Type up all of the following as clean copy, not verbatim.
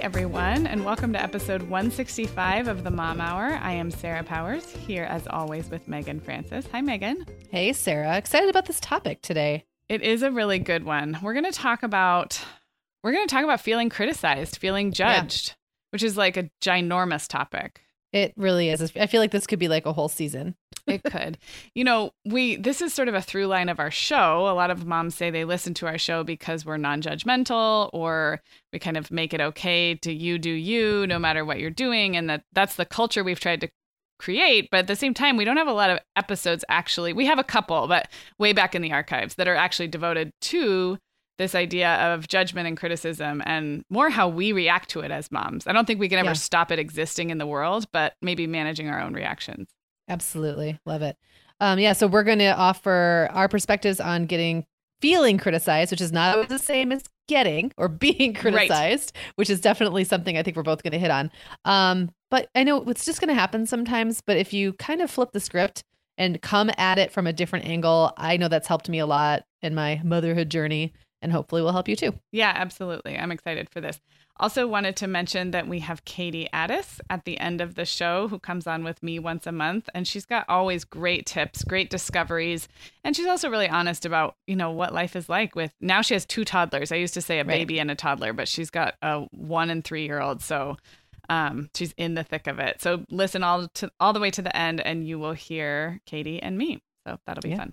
Everyone, and welcome to episode 165 of The Mom Hour. I am Sarah Powers, here as always with Megan Francis. Hi, Megan. Hey, Sarah. Excited about this topic today. It is a really good one. We're going to talk about feeling criticized, feeling judged, which is like a ginormous topic. It really is. I feel like this could be like a whole season. It could. You know, this is sort of a through line of our show. A lot of moms say they listen to our show because we're non-judgmental, or we kind of make it okay to you do you no matter what you're doing. And that's the culture we've tried to create. But at the same time, we don't have a lot of episodes actually. We have a couple, but way back in the archives that are actually devoted to this idea of judgment and criticism and more how we react to it as moms. I don't think we can ever stop it existing in the world, but maybe managing our own reactions. Absolutely. Love it. So we're going to offer our perspectives on feeling criticized, which is not always the same as getting or being criticized, which is definitely something I think we're both going to hit on. But I know it's just going to happen sometimes, but if you kind of flip the script and come at it from a different angle, I know that's helped me a lot in my motherhood journey, and hopefully will help you too. Yeah, absolutely. I'm excited for this. Also wanted to mention that we have Katie Addiss at the end of the show, who comes on with me once a month, and she's got always great tips, great discoveries, and she's also really honest about, you know, what life is like with, now she has 2 toddlers. I used to say a baby and a toddler, but she's got a 1 and 3-year-old, so she's in the thick of it. So listen all the way to the end, and you will hear Katie and me. So that'll be fun.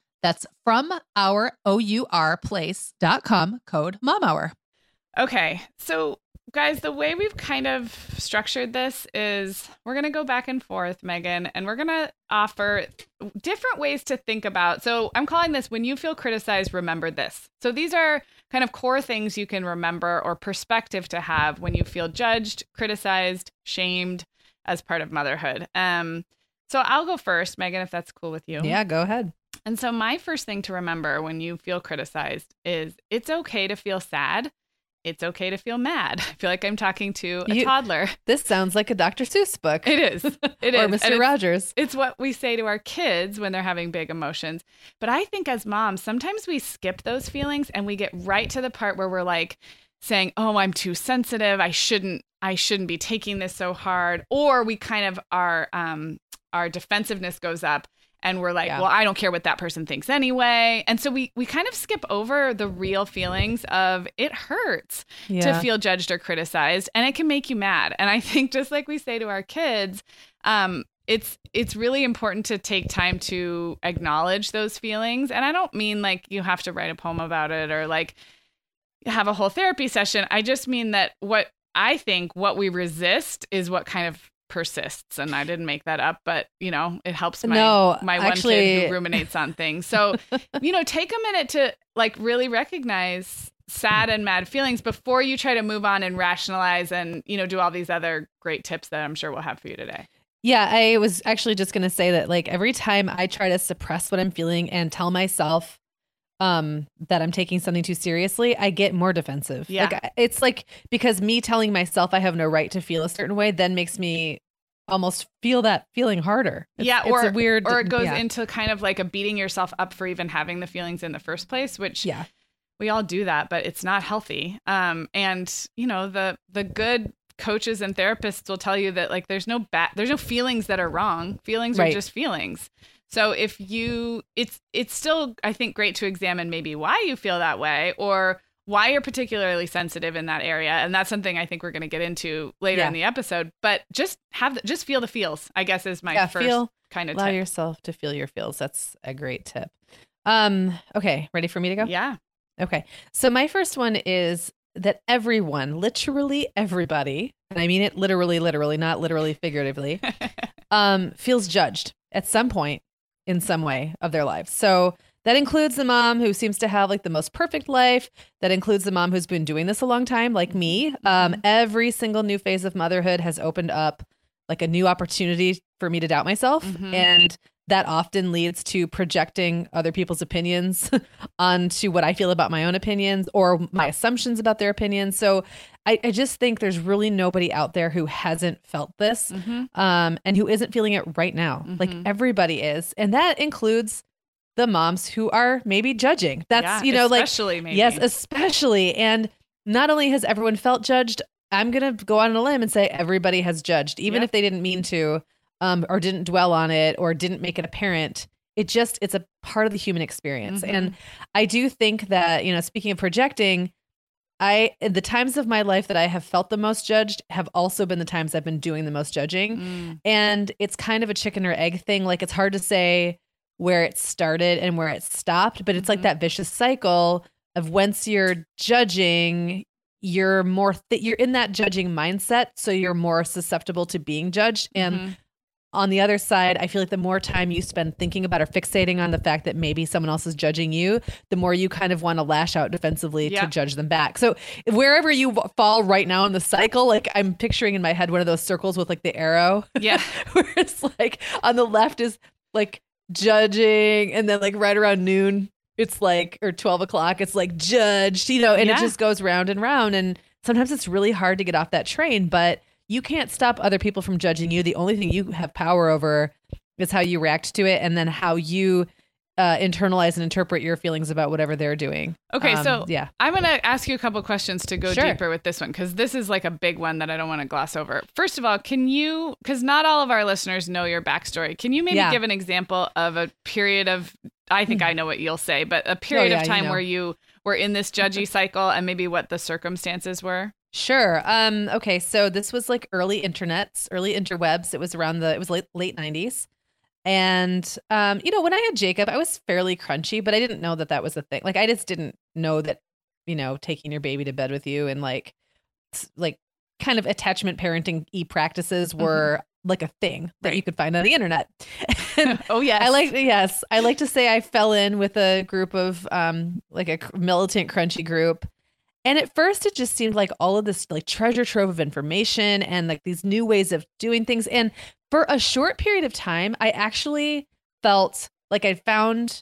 That's from our FromOurPlace.com, code MOMHOUR. Okay, so guys, the way we've kind of structured this is we're going to go back and forth, Megan, and we're going to offer different ways to think about. So I'm calling this, when you feel criticized, remember this. So these are kind of core things you can remember or perspective to have when you feel judged, criticized, shamed as part of motherhood. So I'll go first, Megan, if that's cool with you. Yeah, go ahead. And so my first thing to remember when you feel criticized is it's okay to feel sad. It's okay to feel mad. I feel like I'm talking to a toddler. This sounds like a Dr. Seuss book. It is. It or is. Mr. Rogers. It's what we say to our kids when they're having big emotions. But I think as moms, sometimes we skip those feelings and we get right to the part where we're like saying, oh, I'm too sensitive. I shouldn't be taking this so hard. Or we kind of our defensiveness goes up. And we're like, well, I don't care what that person thinks anyway. And so we kind of skip over the real feelings of it hurts to feel judged or criticized, and it can make you mad. And I think just like we say to our kids, it's really important to take time to acknowledge those feelings. And I don't mean like you have to write a poem about it or like have a whole therapy session. I just mean that what we resist is what kind of persists, and I didn't make that up, but you know, it helps my kid who ruminates on things. So, you know, take a minute to like really recognize sad and mad feelings before you try to move on and rationalize and, you know, do all these other great tips that I'm sure we'll have for you today. Yeah, I was actually just going to say that like every time I try to suppress what I'm feeling and tell myself that I'm taking something too seriously, I get more defensive. Yeah. Like, it's like, because me telling myself I have no right to feel a certain way then makes me almost feel that feeling harder. It goes into kind of like a beating yourself up for even having the feelings in the first place, which we all do that, but it's not healthy. And you know, the good coaches and therapists will tell you that like, there's no feelings that are wrong. Feelings are just feelings. So if it's still, I think, great to examine maybe why you feel that way or why you're particularly sensitive in that area. And that's something I think we're going to get into later in the episode. But just feel the feels, I guess, is my first kind of tip. Allow yourself to feel your feels. That's a great tip. Okay. Ready for me to go? Yeah. Okay. So my first one is that everyone, literally everybody, and I mean it literally, not literally figuratively, feels judged at some point in some way of their lives. So that includes the mom who seems to have like the most perfect life. That includes the mom who's been doing this a long time, like me. Every single new phase of motherhood has opened up like a new opportunity for me to doubt myself. Mm-hmm. And that often leads to projecting other people's opinions onto what I feel about my own opinions or my assumptions about their opinions. So I just think there's really nobody out there who hasn't felt this and who isn't feeling it right now. Mm-hmm. Like everybody is. And that includes the moms who are maybe judging. That's, you know, especially like, maybe. Yes, especially. And not only has everyone felt judged, I'm going to go on a limb and say everybody has judged, even if they didn't mean to. Or didn't dwell on it or didn't make it apparent. It's a part of the human experience. Mm-hmm. And I do think that, you know, speaking of projecting, the times of my life that I have felt the most judged have also been the times I've been doing the most judging. And it's kind of a chicken or egg thing. Like it's hard to say where it started and where it stopped, but it's like that vicious cycle of once you're judging, you're more, you're in that judging mindset. So you're more susceptible to being judged. And On the other side, I feel like the more time you spend thinking about or fixating on the fact that maybe someone else is judging you, the more you kind of want to lash out defensively to judge them back. So wherever you fall right now in the cycle, like I'm picturing in my head one of those circles with like the arrow. Yeah. Where it's like on the left is like judging, and then like right around noon, it's like, or 12 o'clock, it's like judged, you know, and it just goes round and round. And sometimes it's really hard to get off that train, but you can't stop other people from judging you. The only thing you have power over is how you react to it, and then how you internalize and interpret your feelings about whatever they're doing. Okay, so I'm going to ask you a couple of questions to go deeper with this one, because this is like a big one that I don't want to gloss over. First of all, can you, because not all of our listeners know your backstory, can you maybe give an example of a period of, I think I know what you'll say, but a period of time where you were in this judgy cycle and maybe what the circumstances were? Sure. Okay. So this was like early interwebs. It was around it was late 90s. And, you know, when I had Jacob, I was fairly crunchy, but I didn't know that that was a thing. Like, I just didn't know that, you know, taking your baby to bed with you and like kind of attachment parenting practices were like a thing that you could find on the internet. Oh yes. I like to say I fell in with a group of, like a militant crunchy group. And at first it just seemed like all of this like treasure trove of information and like these new ways of doing things. And for a short period of time, I actually felt like I found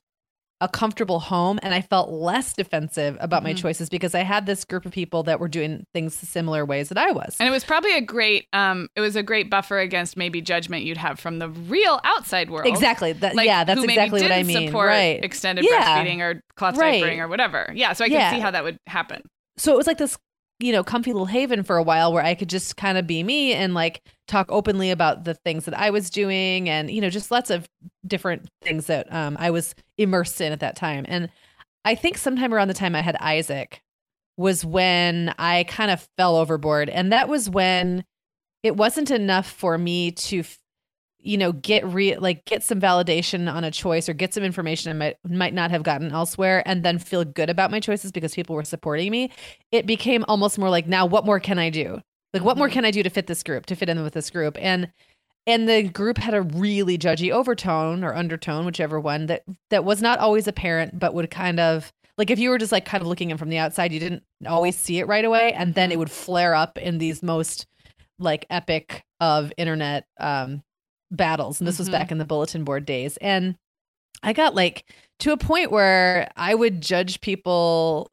a comfortable home, and I felt less defensive about my choices because I had this group of people that were doing things similar ways that I was. And it was probably a great buffer against maybe judgment you'd have from the real outside world. Exactly. That's exactly what I mean. Support extended breastfeeding or cloth diapering or whatever. Yeah. So I can see how that would happen. So it was like this, you know, comfy little haven for a while where I could just kind of be me and like talk openly about the things that I was doing, and, you know, just lots of different things that I was immersed in at that time. And I think sometime around the time I had Isaac was when I kind of fell overboard. And that was when it wasn't enough for me to, you know, get some validation on a choice or get some information I might not have gotten elsewhere, and then feel good about my choices because people were supporting me. It became almost more like, now what more can I do? Like, what more can I do to fit this group, to fit in with this group? And the group had a really judgy overtone or undertone, whichever one, that was not always apparent, but would kind of, like, if you were just like kind of looking in from the outside, you didn't always see it right away. And then it would flare up in these most like epic of internet, battles. And this was back in the bulletin board days. And I got like to a point where I would judge people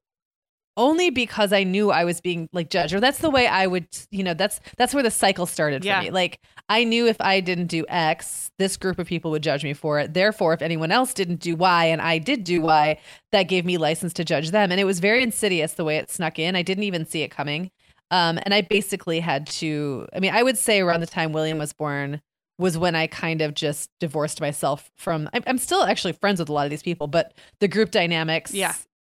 only because I knew I was being like judged, or that's the way I would, you know, that's where the cycle started for me. Like, I knew if I didn't do X, this group of people would judge me for it. Therefore, if anyone else didn't do Y and I did do Y, that gave me license to judge them. And it was very insidious the way it snuck in. I didn't even see it coming. And I basically had to, I mean, I would say around the time William was born was when I kind of just divorced myself from, I'm still actually friends with a lot of these people, but the group dynamics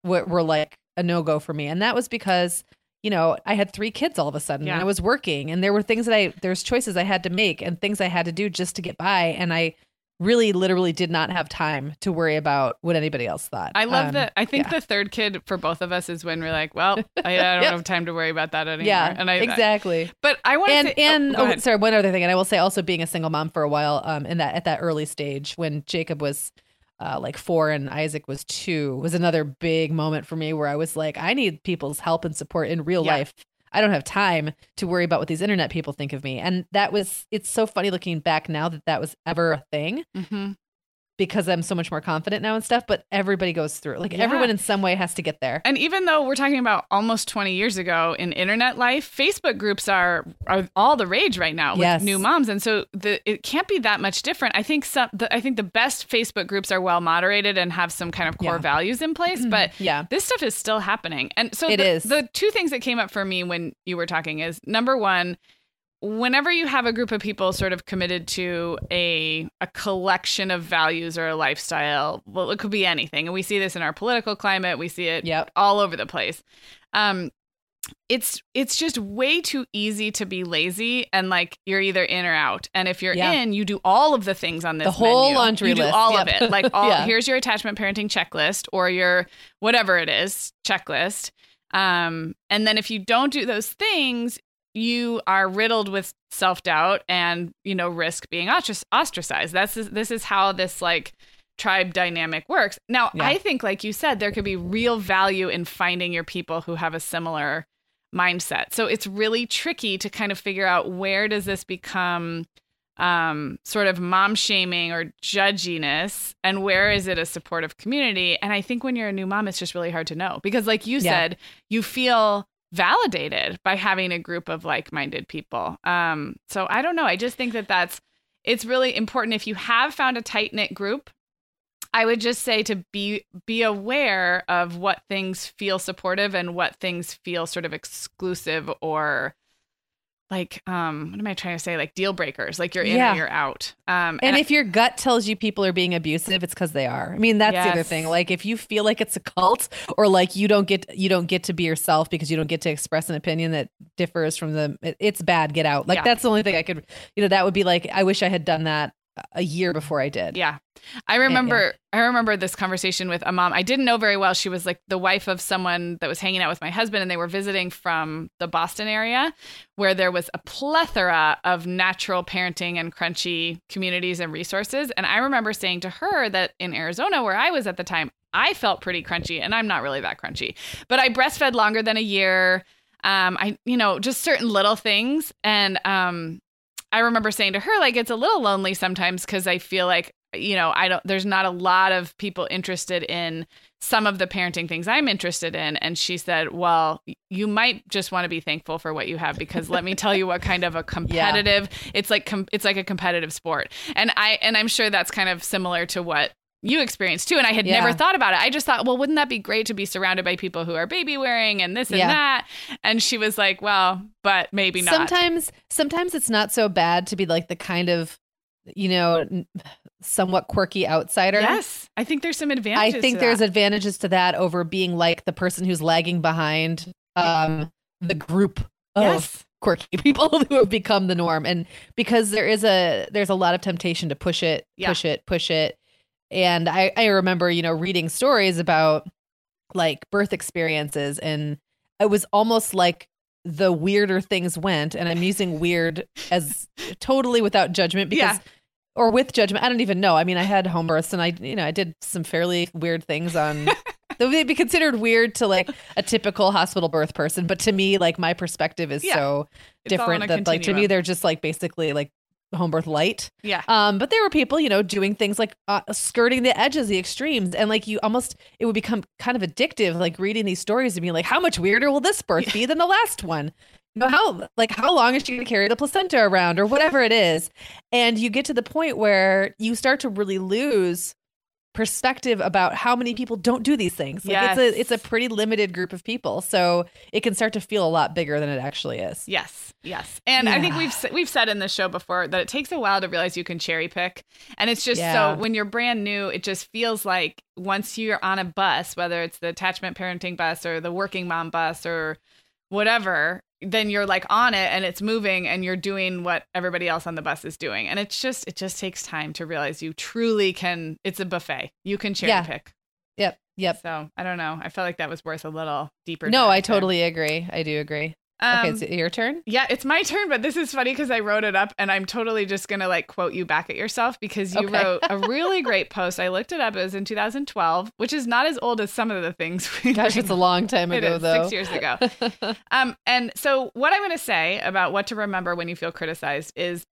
were like a no-go for me. And that was because, you know, I had 3 kids all of a sudden and I was working, and there were things that there's choices I had to make and things I had to do just to get by. And I really literally did not have time to worry about what anybody else thought. I love that. I think the 3rd kid for both of us is when we're like, well, I don't have time to worry about that anymore. Yeah, and exactly. But I want to say... sorry, one other thing. And I will say also being a single mom for a while at that early stage when Jacob was like 4 and Isaac was 2 was another big moment for me where I was like, I need people's help and support in real life. I don't have time to worry about what these internet people think of me. And it's so funny looking back now that was ever a thing because I'm so much more confident now and stuff, but everybody goes through it. Like everyone in some way has to get there. And even though we're talking about almost 20 years ago in internet life, Facebook groups are all the rage right now with new moms. And so it can't be that much different. I think the best Facebook groups are well moderated and have some kind of core values in place, but this stuff is still happening. And so the 2 things that came up for me when you were talking is, number one, whenever you have a group of people sort of committed to a collection of values or a lifestyle, well, it could be anything. And we see this in our political climate. We see it all over the place. It's just way too easy to be lazy, and like you're either in or out. And if you're in, you do all of the things on this menu. Laundry you list. You do all of it. Like all here's your attachment parenting checklist or your whatever it is checklist. And then if you don't do those things, you are riddled with self-doubt and, you know, risk being ostracized. This is how this like tribe dynamic works. Now, yeah. I think, like you said, there could be real value in finding your people who have a similar mindset. So it's really tricky to kind of figure out where does this become sort of mom shaming or judginess, and where is it a supportive community? And I think when you're a new mom, it's just really hard to know, because like you said, you feel validated by having a group of like-minded people. So I don't know. I just think that it's really important. If you have found a tight-knit group, I would just say to be aware of what things feel supportive and what things feel sort of exclusive, or like, what am I trying to say? Like deal breakers, like you're in or you're out. And if your gut tells you people are being abusive, it's because they are. I mean, that's the other thing. Like if you feel like it's a cult, or like you don't get to be yourself because you don't get to express an opinion that differs from them, it's bad. Get out. Like that's the only thing I could, that would be like, I wish I had done that a year before I did. Yeah. I remember this conversation with a mom I didn't know very well. She was like the wife of someone that was hanging out with my husband, and they were visiting from the Boston area, where there was a plethora of natural parenting and crunchy communities and resources. And I remember saying to her that in Arizona, where I was at the time, I felt pretty crunchy, and I'm not really that crunchy, but I breastfed longer than a year. I just certain little things. And, I remember saying to her, like, it's a little lonely sometimes, because I feel like, there's not a lot of people interested in some of the parenting things I'm interested in. And she said, well, you might just want to be thankful for what you have, because let me tell you what kind of a competitive, it's like a competitive sport. And I'm sure that's kind of similar to what you experienced too. And I had never thought about it. I just thought, well, wouldn't that be great to be surrounded by people who are baby wearing and this and that? And she was like, well, but maybe not. Sometimes it's not so bad to be like the kind of, somewhat quirky outsider. Yes. I think there's some advantages. I think there's advantages to that over being like the person who's lagging behind the group of quirky people who have become the norm. And because there's a lot of temptation to push it. And I remember, reading stories about like birth experiences, and it was almost like the weirder things went. And I'm using weird as totally without judgment, because or with judgment, I don't even know. I mean, I had home births, and I did some fairly weird things on that would be considered weird to like a typical hospital birth person. But to me, like my perspective is so different that like to me, they're just like basically like home birth light. Yeah. But there were people, doing things like skirting the edges, the extremes. And like it would become kind of addictive, like reading these stories and being like, how much weirder will this birth be than the last one? How long is she going to carry the placenta around, or whatever it is? And you get to the point where you start to really lose perspective about how many people don't do these things. Like it's a pretty limited group of people, so it can start to feel a lot bigger than it actually is. Yes. And I think we've said in the show before that it takes a while to realize you can cherry pick. And it's just so when you're brand new, it just feels like once you're on a bus, whether it's the attachment parenting bus or the working mom bus or whatever, then you're like on it and it's moving and you're doing what everybody else on the bus is doing. And it just takes time to realize you truly can. It's a buffet. You can cherry pick. Yep. So I don't know. I felt like that was worth a little deeper. No, I totally agree. I do agree. Okay, is it your turn? Yeah, it's my turn. But this is funny because I wrote it up, and I'm totally just going to like quote you back at yourself, because you wrote a really great post. I looked it up. It was in 2012, which is not as old as some of the things. Gosh, it's a long time ago, though. 6 years ago. And so what I'm going to say about what to remember when you feel criticized is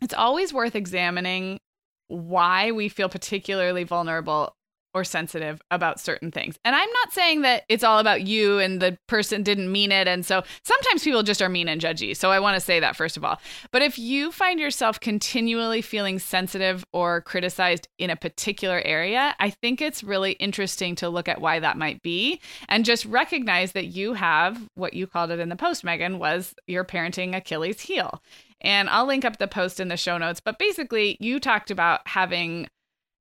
it's always worth examining why we feel particularly vulnerable or sensitive about certain things. And I'm not saying that it's all about you and the person didn't mean it. And so sometimes people just are mean and judgy. So I want to say that first of all. But if you find yourself continually feeling sensitive or criticized in a particular area, I think it's really interesting to look at why that might be, and just recognize that you have what you called it in the post, Megan, was your parenting Achilles heel. And I'll link up the post in the show notes. But basically, you talked about having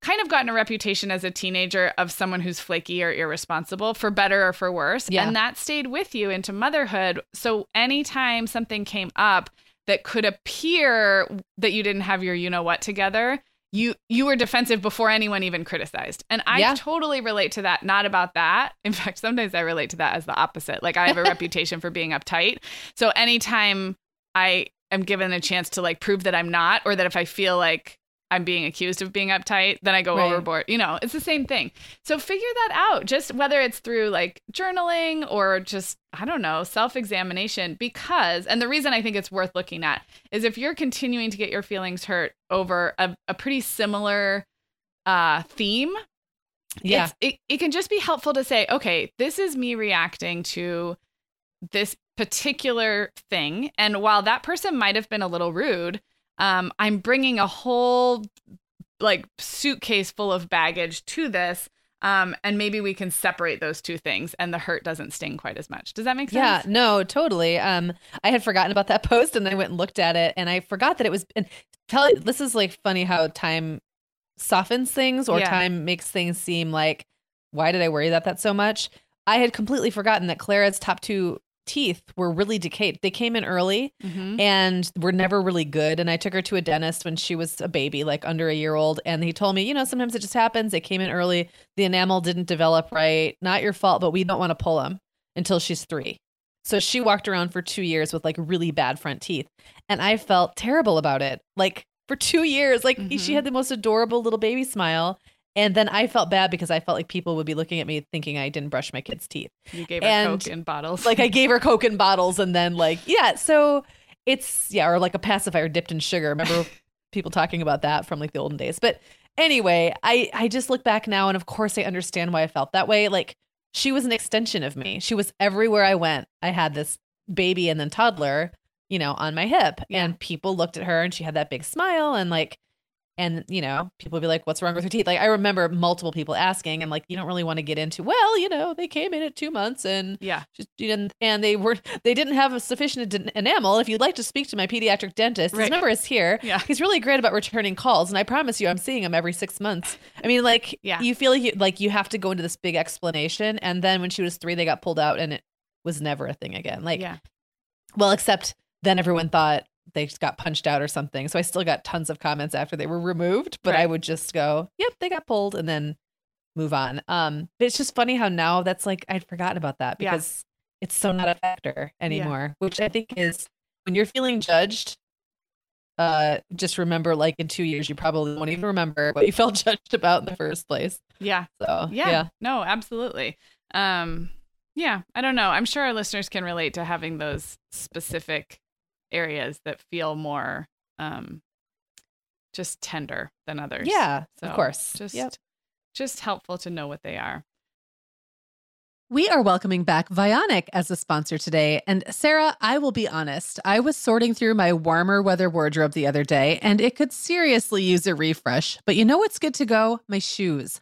kind of gotten a reputation as a teenager of someone who's flaky or irresponsible, for better or for worse. Yeah. And that stayed with you into motherhood. So anytime something came up that could appear that you didn't have your you know what together, you were defensive before anyone even criticized. And I totally relate to that. Not about that. In fact, sometimes I relate to that as the opposite. Like I have a reputation for being uptight. So anytime I am given a chance to like prove that I'm not, or that if I feel like I'm being accused of being uptight, then I go overboard. You know, it's the same thing. So figure that out, just whether it's through like journaling or just, I don't know, self-examination, because, and the reason I think it's worth looking at is if you're continuing to get your feelings hurt over a pretty similar theme, it can just be helpful to say, okay, this is me reacting to this particular thing. And while that person might've been a little rude, I'm bringing a whole like suitcase full of baggage to this. And maybe we can separate those two things and the hurt doesn't sting quite as much. Does that make sense? Yeah, no, totally. I had forgotten about that post and I went and looked at it and I forgot that it was, and this is like funny how time softens things, or time makes things seem like, why did I worry about that so much? I had completely forgotten that Clara's top two teeth were really decayed. They came in early and were never really good. And I took her to a dentist when she was a baby, like under a year old. And he told me, you know, sometimes it just happens. They came in early. The enamel didn't develop right. Not your fault, but we don't want to pull them until she's 3. So she walked around for 2 years with like really bad front teeth. And I felt terrible about it. Like for 2 years, like she had the most adorable little baby smile. And then I felt bad because I felt like people would be looking at me thinking I didn't brush my kids' teeth. You gave her Coke in bottles. Like I gave her Coke in bottles and then like, so it's, or like a pacifier dipped in sugar. Remember people talking about that from like the olden days. But anyway, I just look back now and of course I understand why I felt that way. Like she was an extension of me. She was everywhere I went. I had this baby and then toddler, you know, on my hip and people looked at her and she had that big smile and like, and, you know, people would be like, what's wrong with her teeth? Like, I remember multiple people asking and like, you don't really want to get into, well, you know, they came in at 2 months and just, you know, and they didn't have a sufficient enamel. If you'd like to speak to my pediatric dentist, his number is here. Yeah. He's really great about returning calls. And I promise you, I'm seeing him every 6 months. I mean, like, you feel like you have to go into this big explanation. And then when she was 3, they got pulled out and it was never a thing again. Like, well, except then everyone thought they just got punched out or something. So I still got tons of comments after they were removed, but I would just go, yep, they got pulled and then move on. But it's just funny how now that's like, I'd forgotten about that because it's so not a factor anymore, which I think is when you're feeling judged, just remember like in 2 years, you probably won't even remember what you felt judged about in the first place. Yeah. So yeah. No, absolutely. I don't know. I'm sure our listeners can relate to having those specific areas that feel more just tender than others. Yeah, so of course. Just helpful to know what they are. We are welcoming back Vionic as a sponsor today. And Sarah, I will be honest, I was sorting through my warmer weather wardrobe the other day, and it could seriously use a refresh. But you know what's good to go? My shoes.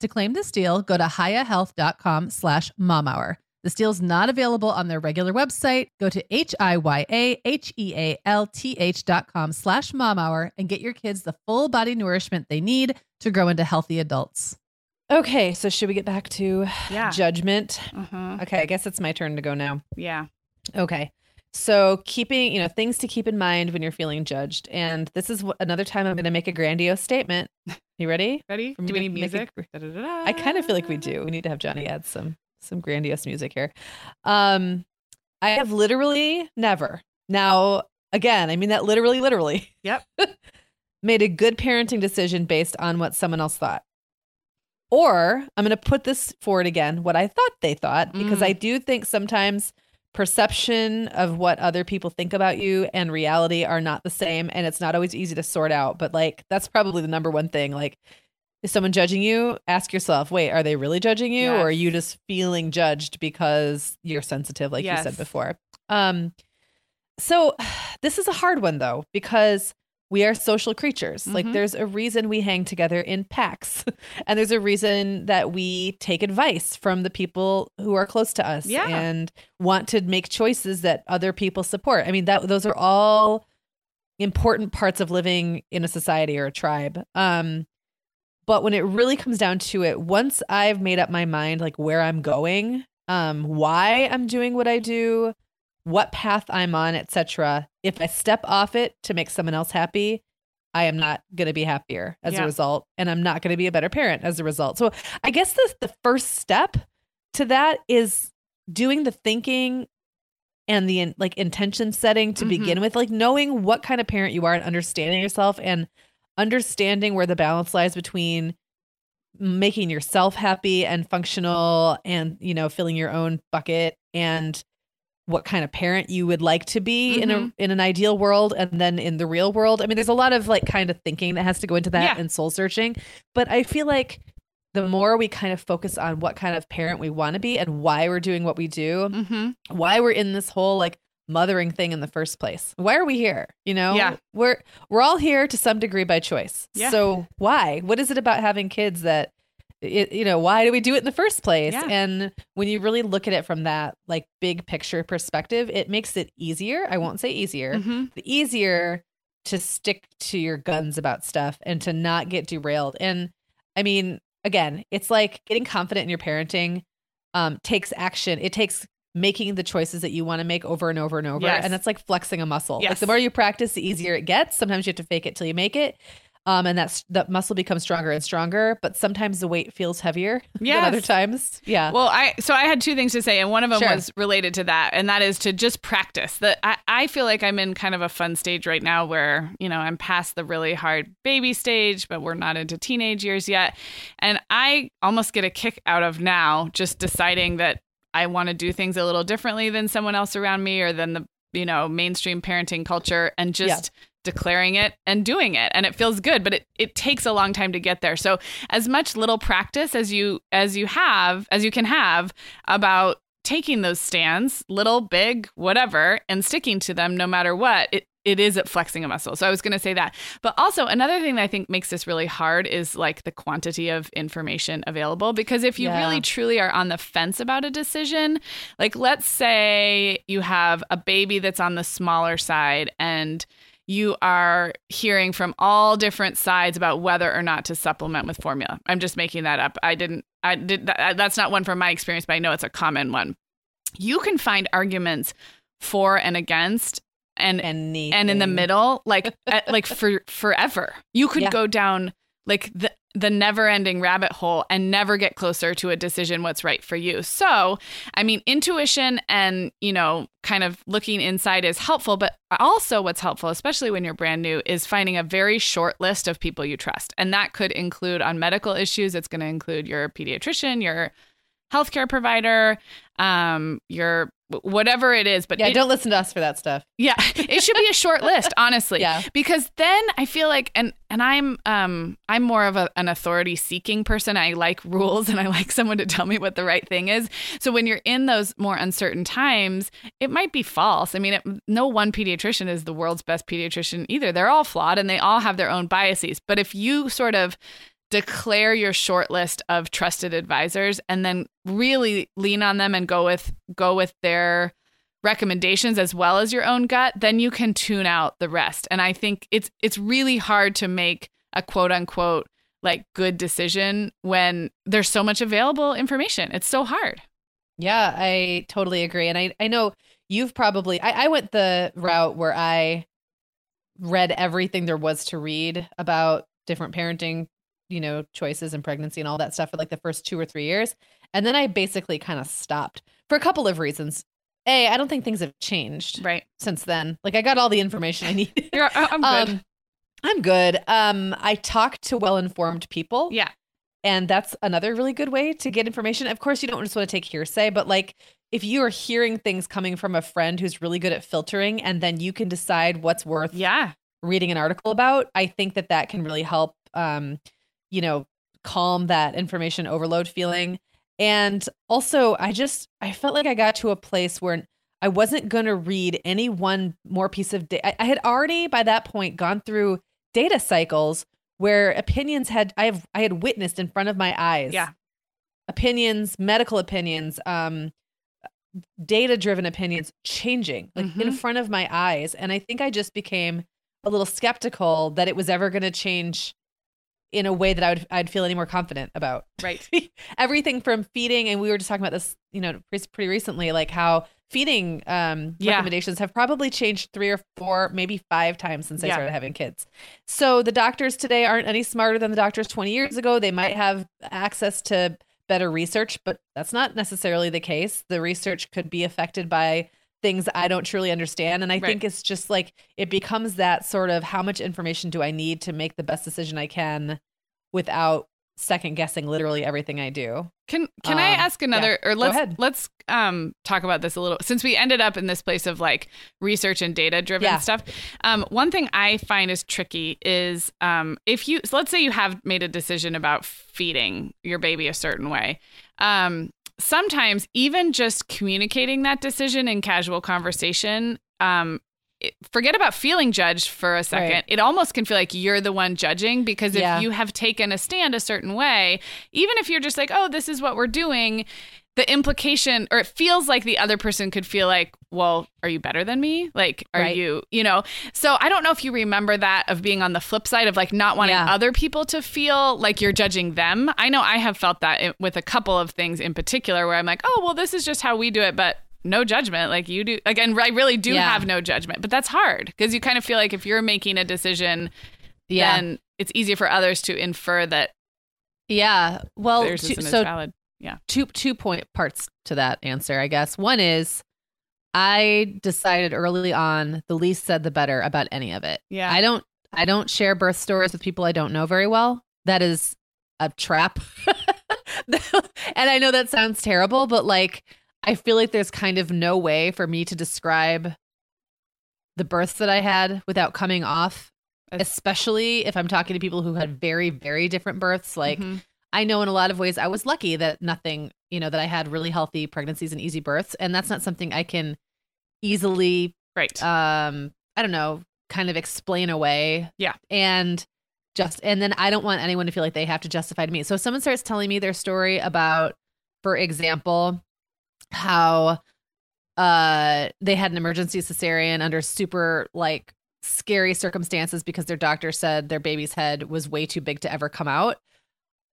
To claim this deal, go to hiyahealth.com/momhour. This deal is not available on their regular website. Go to hiyahealth.com/momhour and get your kids the full body nourishment they need to grow into healthy adults. Okay, so should we get back to judgment? Okay, I guess it's my turn to go now. Yeah. Okay. So keeping, you know, things to keep in mind when you're feeling judged. And this is another time I'm going to make a grandiose statement. You ready? Ready? Do we need music? I kind of feel like we do. We need to have Johnny add some grandiose music here. I have literally never. Now, again, I mean that literally. Yep. Made a good parenting decision based on what someone else thought. Or I'm going to put this forward again, what I thought they thought, because I do think sometimes perception of what other people think about you and reality are not the same. And it's not always easy to sort out, but like, that's probably the number one thing. Like, is someone judging you? Ask yourself, wait, are they really judging you? Yes. Or are you just feeling judged because you're sensitive? Like you said before. So this is a hard one though, because we are social creatures. Like there's a reason we hang together in packs and there's a reason that we take advice from the people who are close to us and want to make choices that other people support. I mean, that those are all important parts of living in a society or a tribe. But when it really comes down to it, once I've made up my mind, like where I'm going, why I'm doing what I do, what path I'm on, etc. If I step off it to make someone else happy, I am not going to be happier as a result. And I'm not going to be a better parent as a result. So I guess the first step to that is doing the thinking and the like intention setting to begin with, like knowing what kind of parent you are and understanding yourself and understanding where the balance lies between making yourself happy and functional and, you know, filling your own bucket and what kind of parent you would like to be in an ideal world and then in the real world. I mean, there's a lot of like kind of thinking that has to go into that and soul searching. But I feel like the more we kind of focus on what kind of parent we want to be and why we're doing what we do, why we're in this whole like mothering thing in the first place. Why are we here? You know, we're all here to some degree by choice. Yeah. So why? What is it about having kids that, you know, why do we do it in the first place? Yeah. And when you really look at it from that like big picture perspective, it makes it easier. I won't say easier, but easier to stick to your guns about stuff and to not get derailed. And I mean, again, it's like getting confident in your parenting takes action. It takes making the choices that you want to make over and over and over. And that's like flexing a muscle. Like the more you practice, the easier it gets. Sometimes you have to fake it till you make it. And that muscle becomes stronger and stronger, but sometimes the weight feels heavier than other times. Yeah. Well, I had two things to say, and one of them was related to that, and that is to just practice. I feel like I'm in kind of a fun stage right now where, you know, I'm past the really hard baby stage, but we're not into teenage years yet. And I almost get a kick out of now just deciding that I want to do things a little differently than someone else around me or than the, you know, mainstream parenting culture, and just declaring it and doing it. And it feels good, but it takes a long time to get there. So as much little practice as you can have about taking those stands, little, big, whatever, and sticking to them no matter what, it is at flexing a muscle. So I was going to say that. But also another thing that I think makes this really hard is like the quantity of information available, because if you really truly are on the fence about a decision, like let's say you have a baby that's on the smaller side and you are hearing from all different sides about whether or not to supplement with formula. I'm just making that up. That's not one from my experience, but I know it's a common one. You can find arguments for and against and in the middle, like forever. You could go down like the never-ending rabbit hole and never get closer to a decision what's right for you. So, I mean, intuition and, you know, kind of looking inside is helpful, but also what's helpful, especially when you're brand new, is finding a very short list of people you trust. And that could include on medical issues. It's going to include your pediatrician, your healthcare provider, your whatever it is. But yeah, don't listen to us for that stuff. Yeah. It should be a short list, honestly. Yeah. Because then I feel like, and I'm more of an authority seeking person. I like rules and I like someone to tell me what the right thing is. So when you're in those more uncertain times, it might be false. I mean, no one pediatrician is the world's best pediatrician either. They're all flawed and they all have their own biases. But if you sort of declare your short list of trusted advisors and then really lean on them and go with their recommendations as well as your own gut, then you can tune out the rest. And I think it's really hard to make a quote unquote like good decision when there's so much available information. It's so hard. Yeah, I totally agree. And I know you've probably, I went the route where I read everything there was to read about different parenting, you know, choices and pregnancy and all that stuff for like the first 2 or 3 years. And then I basically kind of stopped for a couple of reasons. A, I don't think things have changed right since then. Like I got all the information I needed. I'm good. I talk to well-informed people. Yeah. And that's another really good way to get information. Of course, you don't just want to take hearsay, but like if you are hearing things coming from a friend who's really good at filtering and then you can decide what's worth reading an article about, I think that can really help, you know, calm that information overload feeling. And also I felt like I got to a place where I wasn't going to read any one more piece of data. I had already by that point gone through data cycles where opinions I had witnessed in front of my eyes. Yeah. Opinions, medical opinions, data-driven opinions changing like in front of my eyes. And I think I just became a little skeptical that it was ever going to change in a way that I'd feel any more confident about. Right. Everything from feeding. And we were just talking about this, you know, pretty recently, like how feeding recommendations have probably changed 3 or 4, maybe 5 times since I started having kids. So the doctors today aren't any smarter than the doctors 20 years ago. They might have access to better research, but that's not necessarily the case. The research could be affected by things I don't truly understand. And I think it's just like, it becomes that sort of how much information do I need to make the best decision I can without second guessing literally everything I do. Can I ask another, or let's talk about this a little, since we ended up in this place of like research and data driven stuff. One thing I find is tricky is, if you, so let's say you have made a decision about feeding your baby a certain way, sometimes even just communicating that decision in casual conversation, forget about feeling judged for a second. Right. It almost can feel like you're the one judging, because if you have taken a stand a certain way, even if you're just like, oh, this is what we're doing, the implication, or it feels like the other person could feel like, well, are you better than me? Like, are you know? So I don't know if you remember that, of being on the flip side of like not wanting other people to feel like you're judging them. I know I have felt that with a couple of things in particular where I'm like, oh, well, this is just how we do it, but no judgment. Like you do. Again, I really do have no judgment, but that's hard because you kind of feel like if you're making a decision, then it's easier for others to infer that. Yeah. Well, theirs isn't as valid. Yeah. Two point parts to that answer, I guess. One is I decided early on the least said the better about any of it. Yeah. I don't share birth stories with people I don't know very well. That is a trap. And I know that sounds terrible, but like I feel like there's kind of no way for me to describe the births that I had without coming off, especially if I'm talking to people who had very, very different births. Like I know in a lot of ways I was lucky that nothing, you know, that I had really healthy pregnancies and easy births. And that's not something I can easily, I don't know, kind of explain away. Yeah. And then I don't want anyone to feel like they have to justify to me. So if someone starts telling me their story about, for example, how they had an emergency cesarean under super like scary circumstances because their doctor said their baby's head was way too big to ever come out.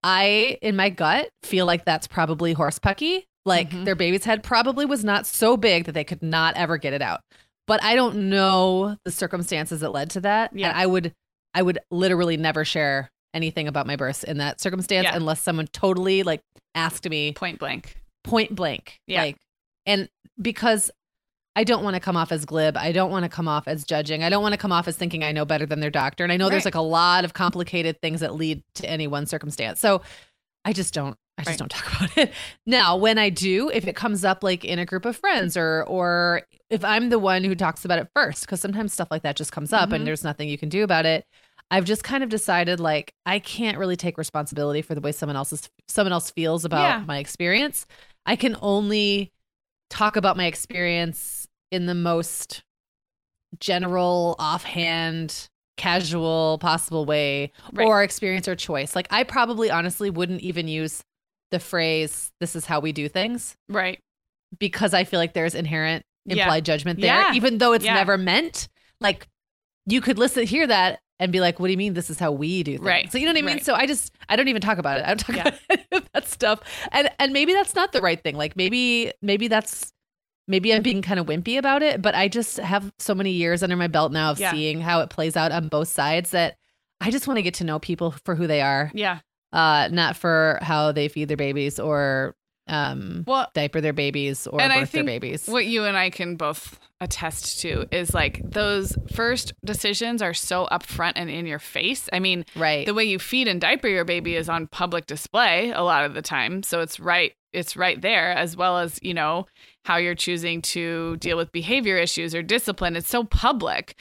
I, in my gut, feel like that's probably horsepucky. Like their baby's head probably was not so big that they could not ever get it out. But I don't know the circumstances that led to that. Yeah. And I would literally never share anything about my birth in that circumstance, yeah, unless someone totally like asked me point blank. Yeah. Like, and because I don't want to come off as glib. I don't want to come off as judging. I don't want to come off as thinking I know better than their doctor. And I know there's like a lot of complicated things that lead to any one circumstance. So I just don't talk about it. Now, when I do, if it comes up like in a group of friends or if I'm the one who talks about it first, because sometimes stuff like that just comes up and there's nothing you can do about it. I've just kind of decided like, I can't really take responsibility for the way someone else feels about my experience. I can only talk about my experience in the most general, offhand, casual possible way, or experience or choice. Like I probably honestly wouldn't even use the phrase, this is how we do things. Right. Because I feel like there's inherent implied judgment there, even though it's never meant. Like you could hear that and be like, what do you mean? This is how we do things. Right. So you know what I mean? Right. So I don't even talk about it. I don't talk about any of that stuff. And maybe that's not the right thing. Like maybe I'm being kind of wimpy about it, but I just have so many years under my belt now of seeing how it plays out on both sides that I just want to get to know people for who they are. Yeah. Not for how they feed their babies or diaper their babies or birth their babies. What you and I can both attest to is like those first decisions are so upfront and in your face. I mean, the way you feed and diaper your baby is on public display a lot of the time. So it's right there, as well as, you know, how you're choosing to deal with behavior issues or discipline. It's so public.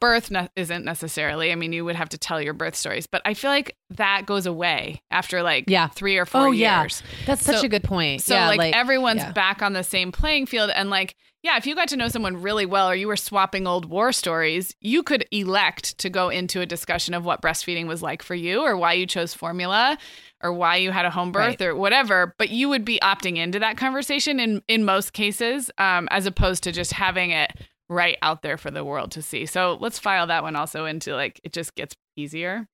Birth isn't necessarily. I mean, you would have to tell your birth stories, but I feel like that goes away after like 3 or 4 years. Yeah. That's such a good point. So everyone's back on the same playing field. And like, yeah, if you got to know someone really well or you were swapping old war stories, you could elect to go into a discussion of what breastfeeding was like for you or why you chose formula or why you had a home birth or whatever. But you would be opting into that conversation in most cases, as opposed to just having it right out there for the world to see. So let's file that one also into like it just gets easier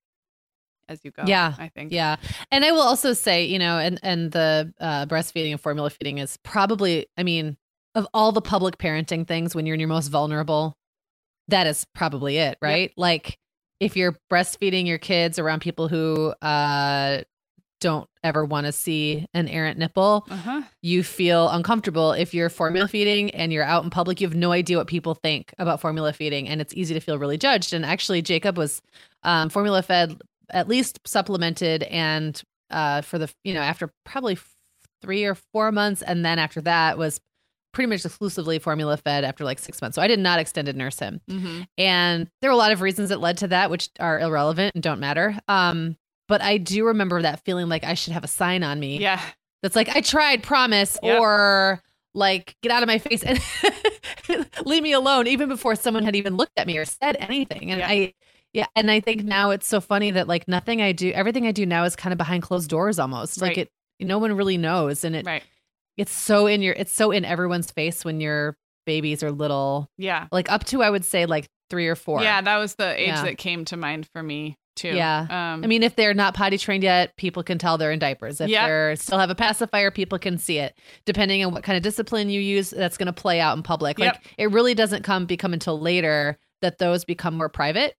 as you go. Yeah, I think. Yeah. And I will also say, you know, and the breastfeeding and formula feeding is probably, I mean, of all the public parenting things, when you're in your most vulnerable, that is probably it, right? Yep. Like if you're breastfeeding your kids around people who don't ever want to see an errant nipple, you feel uncomfortable. If you're formula feeding and you're out in public, you have no idea what people think about formula feeding, and it's easy to feel really judged. And actually, Jacob was formula fed, at least supplemented, and for the, you know, after probably 3 or 4 months, and then after that was pretty much exclusively formula fed after like 6 months. So I did not extended nurse him. Mm-hmm. And there were a lot of reasons that led to that, which are irrelevant and don't matter. But I do remember that feeling like I should have a sign on me. Yeah. That's like, I tried, promise, or like, get out of my face and leave me alone, even before someone had even looked at me or said anything. And and I think now it's so funny that like nothing I do, everything I do now is kind of behind closed doors almost. Like no one really knows. And it's so in everyone's face when your babies are little. Yeah. Like up to, I would say like 3 or 4. Yeah. That was the age that came to mind for me too. Yeah. I mean, if they're not potty trained yet, people can tell they're in diapers. If they still have a pacifier, people can see it. Depending on what kind of discipline you use, that's going to play out in public. Like it really doesn't become until later that those become more private.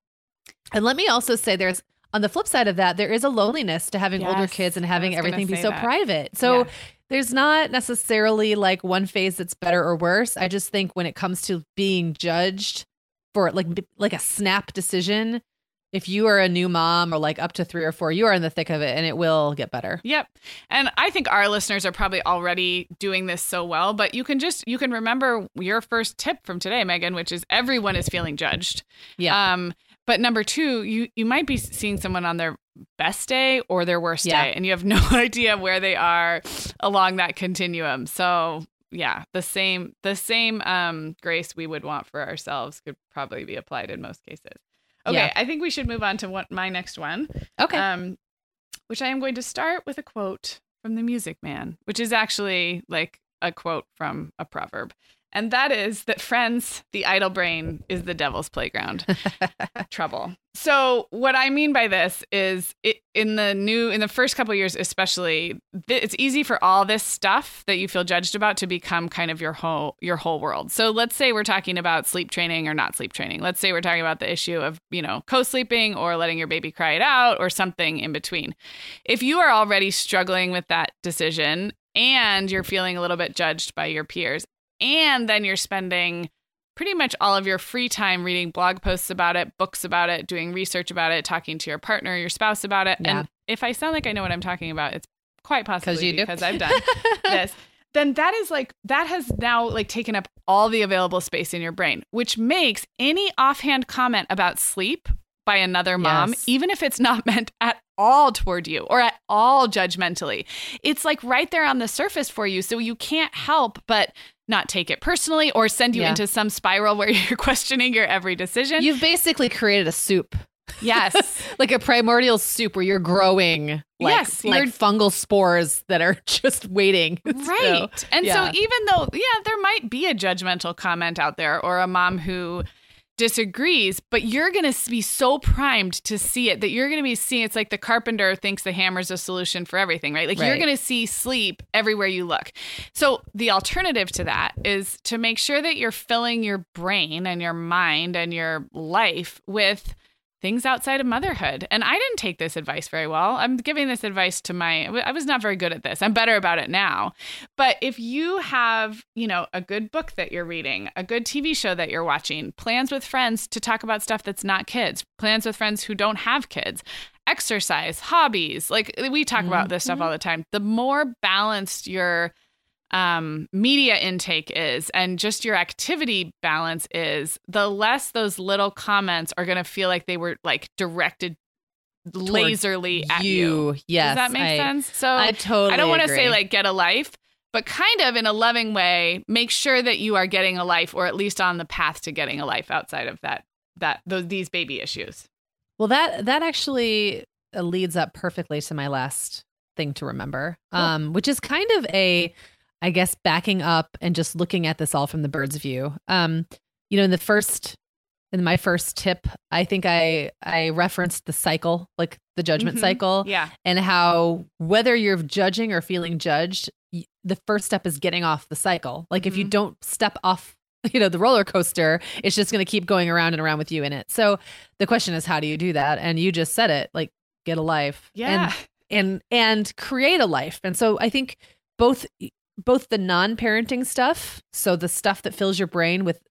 And let me also say there's, on the flip side of that, there is a loneliness to having older kids and having everything be so private. So there's not necessarily like one phase that's better or worse. I just think when it comes to being judged for like a snap decision, if you are a new mom or like up to 3 or 4, you are in the thick of it and it will get better. Yep. And I think our listeners are probably already doing this so well, but you can remember your first tip from today, Megan, which is everyone is feeling judged. Yeah. But number 2, you might be seeing someone on their best day or their worst day, and you have no idea where they are along that continuum. So yeah, the same grace we would want for ourselves could probably be applied in most cases. Okay, yeah. I think we should move on to my next one. Okay, which I am going to start with a quote from the Music Man, which is actually like a quote from a proverb. And that is that, friends, the idle brain is the devil's playground. Trouble. So what I mean by this is in the first couple of years, especially, it's easy for all this stuff that you feel judged about to become kind of your whole world. So let's say we're talking about sleep training or not sleep training. Let's say we're talking about the issue of, co-sleeping or letting your baby cry it out or something in between. If you are already struggling with that decision and you're feeling a little bit judged by your peers, and then you're spending pretty much all of your free time reading blog posts about it, books about it, doing research about it, talking to your partner, your spouse about it. Yeah. And if I sound like I know what I'm talking about, it's quite possibly because I've done this. Then that is that has now taken up all the available space in your brain, which makes any offhand comment about sleep by another mom, even if it's not meant at all toward you or at all judgmentally, it's right there on the surface for you. So you can't help but not take it personally or send you into some spiral where you're questioning your every decision. You've basically created a soup. Yes. A primordial soup where you're growing fungal spores that are just waiting. Right. So, so even though, there might be a judgmental comment out there or a mom who disagrees, but you're going to be so primed to see it that you're going to be seeing it's like the carpenter thinks the hammer's a solution for everything, right? You're going to see sleep everywhere you look. So the alternative to that is to make sure that you're filling your brain and your mind and your life with things outside of motherhood. And I didn't take this advice very well. I'm giving this advice to I was not very good at this. I'm better about it now. But if you have, a good book that you're reading, a good TV show that you're watching, plans with friends to talk about stuff that's not kids, plans with friends who don't have kids, exercise, hobbies, we talk about this stuff all the time. The more balanced your media intake is and just your activity balance is, the less those little comments are going to feel like they were directed laserly at you. Yes. Does that make sense? So I totally, I don't want to say get a life, but kind of in a loving way, make sure that you are getting a life or at least on the path to getting a life outside of these baby issues. Well, that actually leads up perfectly to my last thing to remember, cool. Which is kind of backing up and just looking at this all from the bird's view. In my first tip, I think I referenced the cycle, the judgment cycle, and how whether you're judging or feeling judged, the first step is getting off the cycle. If you don't step off, the roller coaster, it's just going to keep going around and around with you in it. So the question is, how do you do that? And you just said it, get a life, and create a life. And so I think both the non-parenting stuff, so the stuff that fills your brain with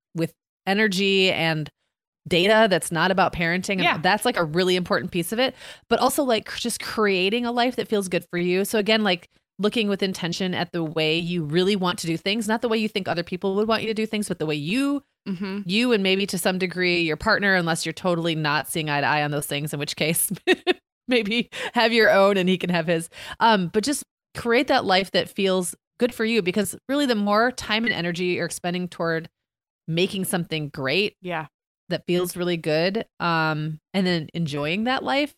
energy and data that's not about parenting, and that's a really important piece of it, but also just creating a life that feels good for you. So again, looking with intention at the way you really want to do things, not the way you think other people would want you to do things, but the way you and maybe to some degree your partner, unless you're totally not seeing eye to eye on those things, in which case maybe have your own and he can have his, but just create that life that feels good for you, because really the more time and energy you're spending toward making something great that feels really good, and then enjoying that life,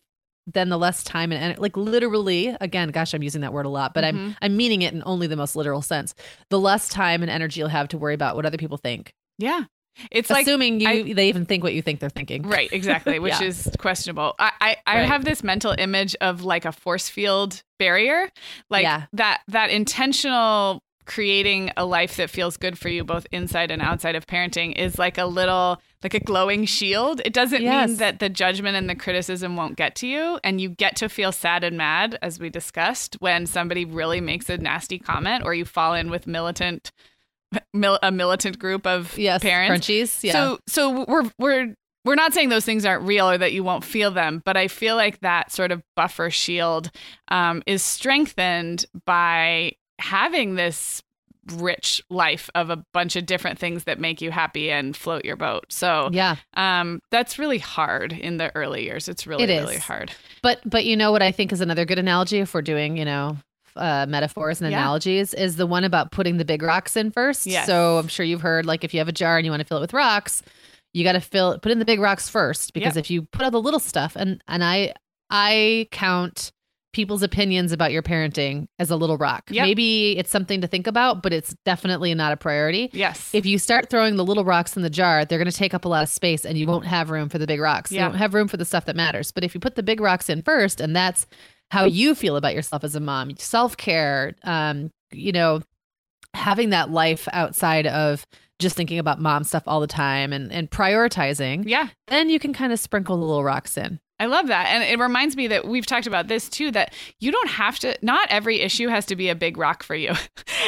then the less time and literally, again, gosh, I'm using that word a lot, but I'm meaning it in only the most literal sense, the less time and energy you'll have to worry about what other people think. Yeah. It's assuming they even think what you think they're thinking. Right, exactly, which is questionable. I have this mental image of a force field barrier, that intentional creating a life that feels good for you both inside and outside of parenting is a glowing shield. It doesn't mean that the judgment and the criticism won't get to you, and you get to feel sad and mad, as we discussed, when somebody really makes a nasty comment or you fall in with a militant group of parents. Crunchies, So we're not saying those things aren't real or that you won't feel them, but I feel that sort of buffer shield is strengthened by having this rich life of a bunch of different things that make you happy and float your boat. So that's really hard in the early years. It's really hard. But you know what I think is another good analogy, if we're doing, metaphors and analogies, is the one about putting the big rocks in first. Yes. So I'm sure you've heard, if you have a jar and you want to fill it with rocks, you got to put in the big rocks first, because if you put all the little stuff, and I count people's opinions about your parenting as a little rock. Yep. Maybe it's something to think about, but it's definitely not a priority. Yes. If you start throwing the little rocks in the jar, they're going to take up a lot of space and you won't have room for the big rocks. Yeah. You won't have room for the stuff that matters. But if you put the big rocks in first, and that's how you feel about yourself as a mom, self-care, you know, having that life outside of just thinking about mom stuff all the time and prioritizing. Yeah. Then you can kind of sprinkle the little rocks in. I love that. And it reminds me that we've talked about this too, that you don't have to, not every issue has to be a big rock for you.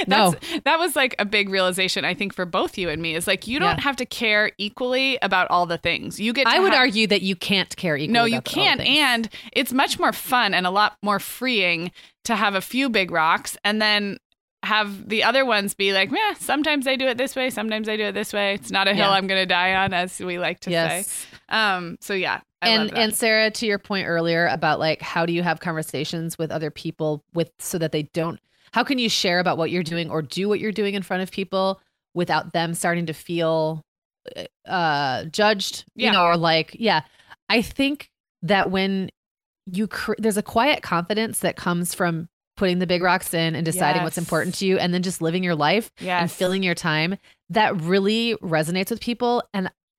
That was like a big realization, I think, for both you and me, is like, you don't have to care equally about all the things you get. I would argue that you can't care equally. No, you can't. And it's much more fun and a lot more freeing to have a few big rocks and then have the other ones be like, yeah, sometimes I do it this way. Sometimes I do it this way. It's not a hill I'm going to die on, as we like to say. So yeah. And Sarah, to your point earlier about like, how do you have conversations with other people so that they don't, how can you share about what you're doing or do what you're doing in front of people without them starting to feel judged, you know, or like, I think that when you, there's a quiet confidence that comes from putting the big rocks in and deciding what's important to you and then just living your life and filling your time, that really resonates with people.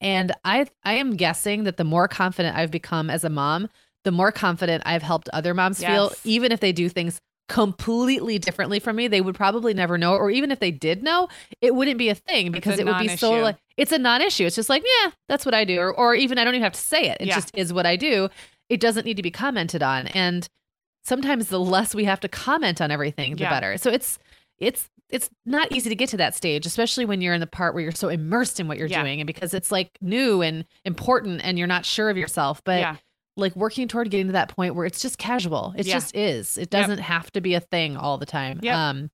And I am guessing that the more confident I've become as a mom, the more confident I've helped other moms feel, even if they do things completely differently from me, they would probably never know. Or even if they did know, it wouldn't be a thing because it would be so like, it's a non-issue. It's just like, yeah, that's what I do. Or even I don't even have to say it. It just is what I do. It doesn't need to be commented on. And sometimes the less we have to comment on everything, the better. So it's not easy to get to that stage, especially when you're in the part where you're so immersed in what you're doing, and because it's like new and important and you're not sure of yourself, but like working toward getting to that point where it's just casual. It just is. It doesn't have to be a thing all the time. Yep.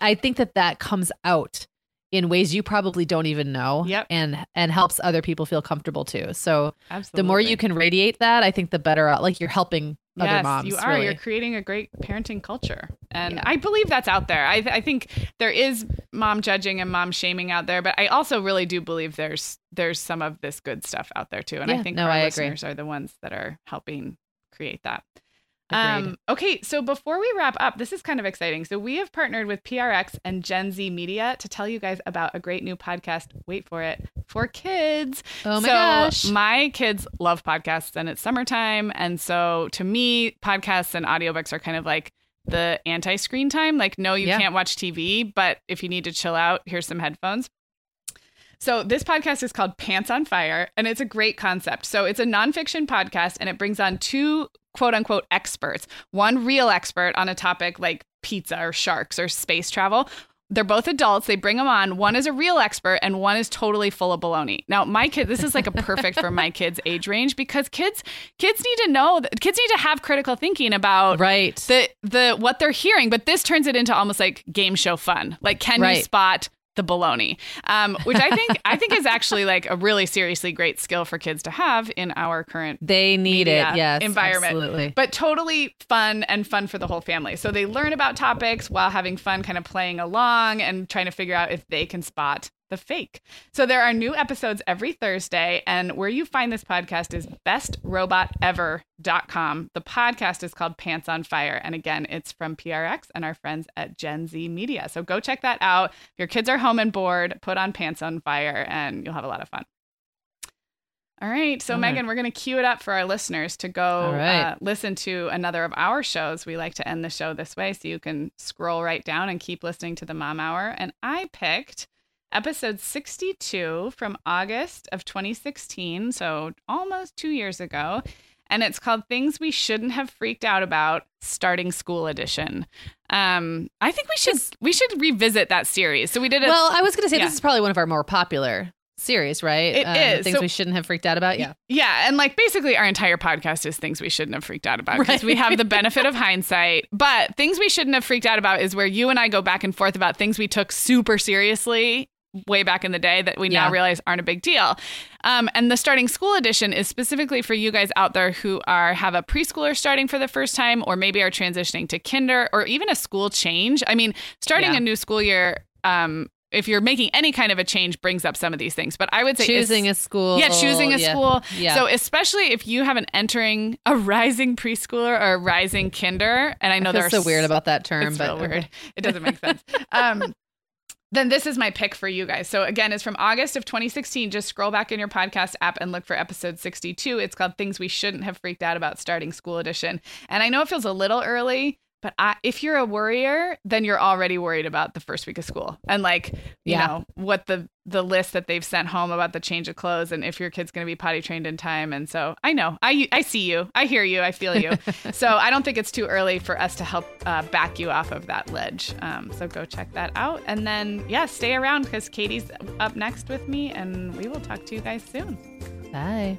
I think that comes out in ways you probably don't even know and helps other people feel comfortable too. So the more you can radiate that, I think the better, like you're helping other moms. You are. Really. You're creating a great parenting culture. And I believe that's out there. I think there is mom judging and mom shaming out there, but I also really do believe there's some of this good stuff out there too. And I think our listeners are the ones that are helping create that. Okay, so before we wrap up, this is kind of exciting. So we have partnered with PRX and Gen Z Media to tell you guys about a great new podcast, wait for it, for kids. Oh my gosh. My kids love podcasts and it's summertime. And so to me, podcasts and audiobooks are kind of like the anti-screen time. Like, no, you can't watch TV, but if you need to chill out, here's some headphones. So this podcast is called Pants on Fire, and it's a great concept. So it's a nonfiction podcast, and it brings on two quote unquote experts, one real expert on a topic like pizza or sharks or space travel. They're both adults. They bring them on. One is a real expert and one is totally full of baloney. Now, my kid, this is like a perfect for my kids' age range because kids need to know, kids need to have critical thinking about the what they're hearing. But this turns it into almost like game show fun. Like, can you spot the baloney, which I think is actually like a really seriously great skill for kids to have in our current environment. Absolutely. But totally fun for the whole family. So they learn about topics while having fun, kind of playing along and trying to figure out if they can spot the fake. So there are new episodes every Thursday, and where you find this podcast is bestrobotever.com. The podcast is called Pants on Fire, and again, it's from PRX and our friends at Gen Z Media. So go check that out. If your kids are home and bored, put on Pants on Fire, and you'll have a lot of fun. All right. So Megan, we're going to cue it up for our listeners to go listen to another of our shows. We like to end the show this way, so you can scroll right down and keep listening to the Mom Hour. And I picked episode 62 from August of 2016, so almost 2 years ago, and it's called Things We Shouldn't Have Freaked Out About, Starting School Edition. I think we should revisit that series. So we did it. Well, I was going to say this is probably one of our more popular series, right? It is. Things we shouldn't have freaked out about. Yeah. Yeah. And like basically our entire podcast is things we shouldn't have freaked out about because we have the benefit of hindsight. But things we shouldn't have freaked out about is where you and I go back and forth about things we took super seriously way back in the day that we now realize aren't a big deal. And the Starting School Edition is specifically for you guys out there who have a preschooler starting for the first time, or maybe are transitioning to kinder, or even a school change. I mean, starting a new school year if you're making any kind of a change, brings up some of these things. But I would say choosing a school. Yeah, choosing a school. Yeah. So especially if you have an entering a rising preschooler or a rising kinder. And I know there's so weird about that term, it's but weird. It doesn't make sense. Then this is my pick for you guys. So again, it's from August of 2016. Just scroll back in your podcast app and look for episode 62. It's called Things We Shouldn't Have Freaked Out About Starting School Edition. And I know it feels a little early, but if you're a worrier, then you're already worried about the first week of school and like, you know, what the list that they've sent home about the change of clothes and if your kid's going to be potty trained in time. And so I know, I see you, I hear you, I feel you. So I don't think it's too early for us to help back you off of that ledge. So go check that out. And then, stay around because Katie's up next with me and we will talk to you guys soon. Bye.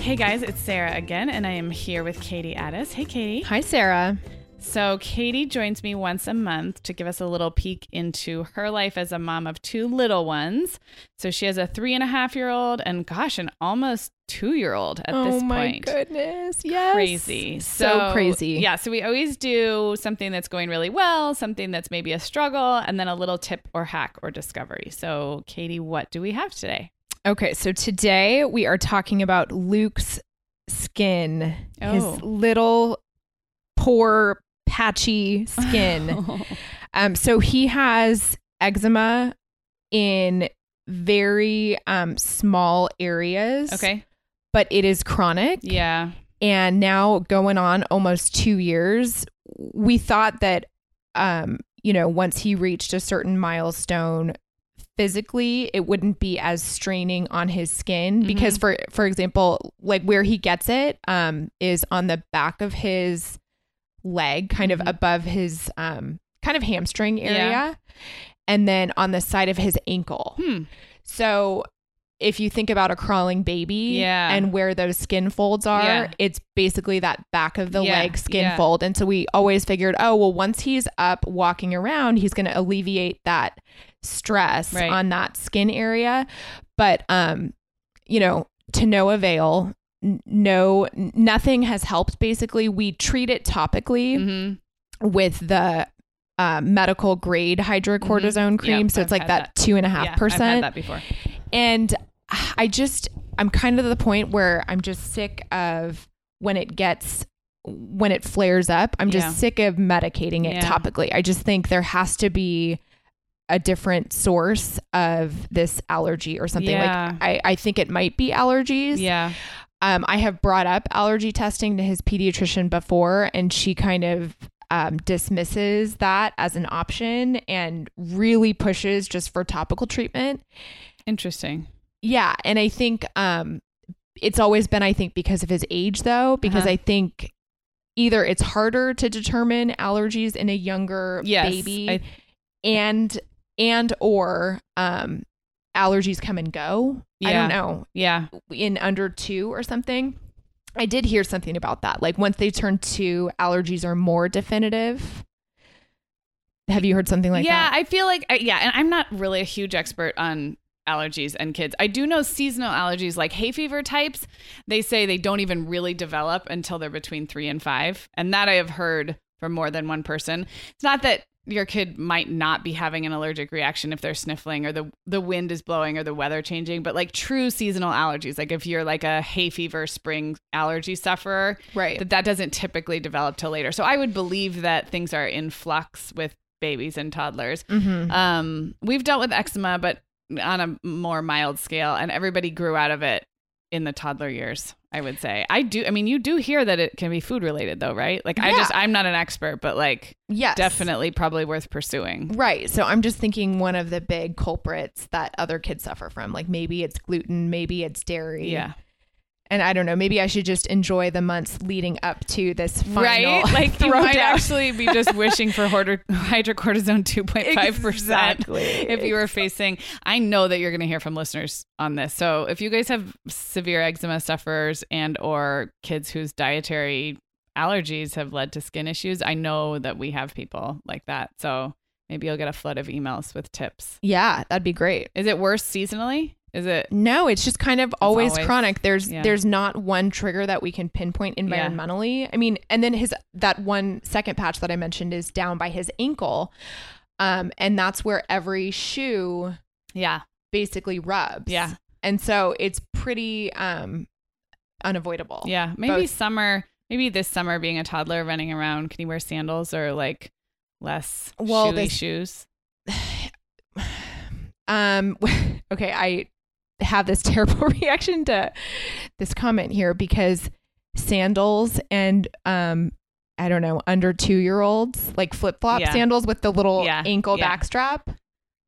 Hey guys, it's Sarah again, and I am here with Katie Addiss. Hey, Katie. Hi, Sarah. So Katie joins me once a month to give us a little peek into her life as a mom of two little ones. So she has a 3.5-year-old and an almost 2-year-old at this point. Oh my goodness. Yes. Crazy. So crazy. Yeah. So we always do something that's going really well, something that's maybe a struggle, and then a little tip or hack or discovery. So Katie, what do we have today? Okay, so today we are talking about Luke's skin, his little, poor, patchy skin. So he has eczema in very small areas. Okay. But it is chronic. Yeah. And now going on almost 2 years, we thought that, once he reached a certain milestone, physically it wouldn't be as straining on his skin because for example, like where he gets it is on the back of his leg, kind of above his kind of hamstring area, and then on the side of his ankle. So if you think about a crawling baby and where those skin folds are, it's basically that back of the leg skin fold. And so we always figured, once he's up walking around, he's going to alleviate that stress on that skin area. But, to no avail, nothing has helped. Basically, we treat it topically with the medical grade hydrocortisone cream. Yep, so it's I've like that 2.5%. I've had that before. And I'm kind of to the point where I'm just sick of when it flares up, I'm just sick of medicating it topically. I just think there has to be a different source of this allergy or something. Like I think it might be allergies. Yeah. I have brought up allergy testing to his pediatrician before, and she kind of dismisses that as an option and really pushes just for topical treatment. Interesting. Yeah. And I think it's always been, I think, because of his age, though, because I think either it's harder to determine allergies in a younger baby or allergies come and go. Yeah. I don't know. Yeah. In under 2 or something. I did hear something about that. Like once they turn 2, allergies are more definitive. Have you heard something like that? Yeah. I feel like, and I'm not really a huge expert on allergies and kids. I do know seasonal allergies like hay fever types. They say they don't even really develop until they're between 3 and 5. And that I have heard from more than one person. It's not that your kid might not be having an allergic reaction if they're sniffling or the wind is blowing or the weather changing, but like true seasonal allergies, like if you're like a hay fever spring allergy sufferer, that doesn't typically develop till later. So I would believe that things are in flux with babies and toddlers. We've dealt with eczema, but on a more mild scale, and everybody grew out of it in the toddler years, I would say. You do hear that it can be food related though, right? Like I'm not an expert, but like, definitely probably worth pursuing. Right. So I'm just thinking one of the big culprits that other kids suffer from, like maybe it's gluten, maybe it's dairy. Yeah. And I don't know, maybe I should just enjoy the months leading up to this final Like you might actually be just wishing for hydrocortisone 2.5% if you were facing. I know that you're going to hear from listeners on this. So if you guys have severe eczema sufferers and or kids whose dietary allergies have led to skin issues, I know that we have people like that. So maybe you'll get a flood of emails with tips. Yeah, that'd be great. Is it worse seasonally? Is it? No, it's just kind of always chronic. There's not one trigger that we can pinpoint environmentally. Yeah. I mean, and then that one second patch that I mentioned is down by his ankle. And that's where every shoe basically rubs. Yeah. And so it's pretty unavoidable. Yeah. Maybe this summer, being a toddler running around, can you wear sandals or like less shoes? Okay. I have this terrible reaction to this comment here because sandals and, I don't know, under 2-year-olds, like flip-flop sandals with the little ankle backstrap.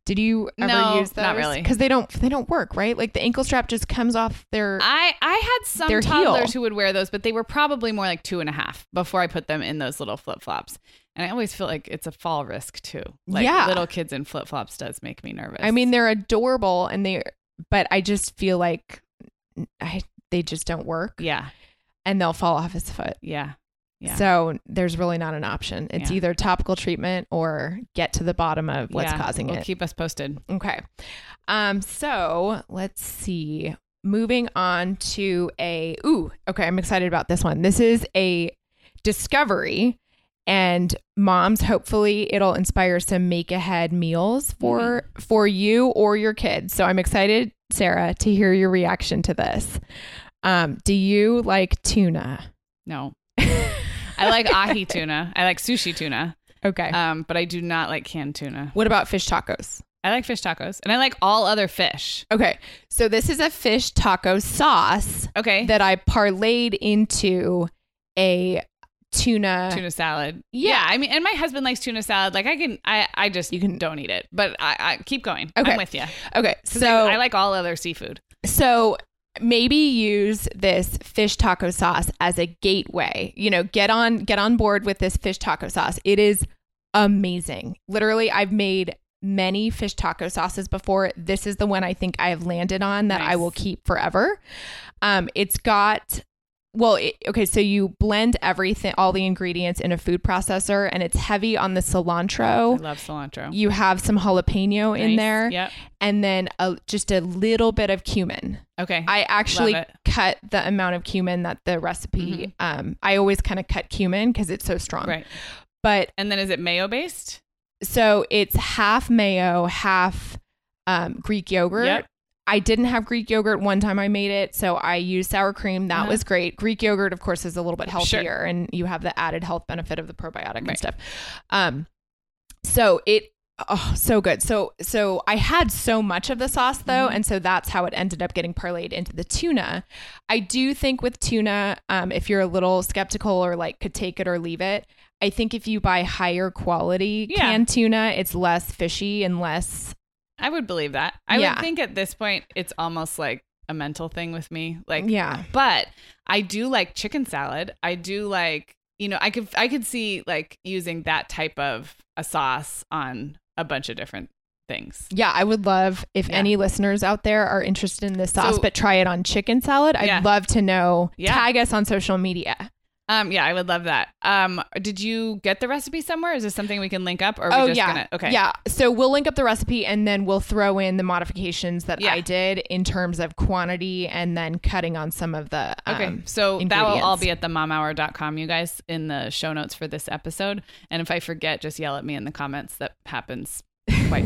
Did you ever use those? Not really. Because they don't work, right? Like the ankle strap just comes off their I had some toddlers who would wear those, but they were probably more like 2.5 before I put them in those little flip-flops. And I always feel like it's a fall risk too. Like little kids in flip-flops does make me nervous. I mean, they're adorable but I just feel like they just don't work. Yeah. And they'll fall off his foot. Yeah. Yeah. So there's really not an option. It's either topical treatment or get to the bottom of what's causing it. Keep us posted. Okay. So let's see. Moving on to I'm excited about this one. This is a discovery, and moms, hopefully it'll inspire some make ahead meals for you or your kids. So I'm excited, Sarah, to hear your reaction to this. Do you like tuna? No. I like ahi tuna. I like sushi tuna. Okay. But I do not like canned tuna. What about fish tacos? I like fish tacos, and I like all other fish. Okay. So this is a fish taco sauce. Okay. That I parlayed into a tuna salad. Yeah. I mean, and my husband likes tuna salad. Like I don't eat it, but I keep going. Okay. I'm with you. Okay. So I like all other seafood. So maybe use this fish taco sauce as a gateway. You know, get on board with this fish taco sauce. It is amazing. Literally, I've made many fish taco sauces before. This is the one I think I have landed on that I will keep forever. So you blend everything, all the ingredients in a food processor, and it's heavy on the cilantro. I love cilantro. You have some jalapeno in there. Yep. And then just a little bit of cumin. Okay. I actually cut the amount of cumin that the recipe, I always kind of cut cumin because it's so strong. Right. And then is it mayo based? So it's half mayo, half Greek yogurt. Yep. I didn't have Greek yogurt one time I made it, so I used sour cream. That was great. Greek yogurt, of course, is a little bit healthier, and you have the added health benefit of the probiotic and stuff. So it, so good. So I had so much of the sauce though, and so that's how it ended up getting parlayed into the tuna. I do think with tuna, if you're a little skeptical or like could take it or leave it, I think if you buy higher quality canned tuna, it's less fishy and less. I would believe that. I would think at this point, it's almost like a mental thing with me. Like, but I do like chicken salad. I do like, you know, I could see like using that type of a sauce on a bunch of different things. Yeah. I would love if any listeners out there are interested in this sauce, but try it on chicken salad. I'd love to know. Yeah. Tag us on social media. I would love that. Did you get the recipe somewhere? Is this something we can link up? Or are we just gonna, okay. Yeah. So we'll link up the recipe, and then we'll throw in the modifications that I did in terms of quantity, and then cutting on some of the okay. So that will all be at themomhour.com, you guys, in the show notes for this episode. And if I forget, just yell at me in the comments. That happens.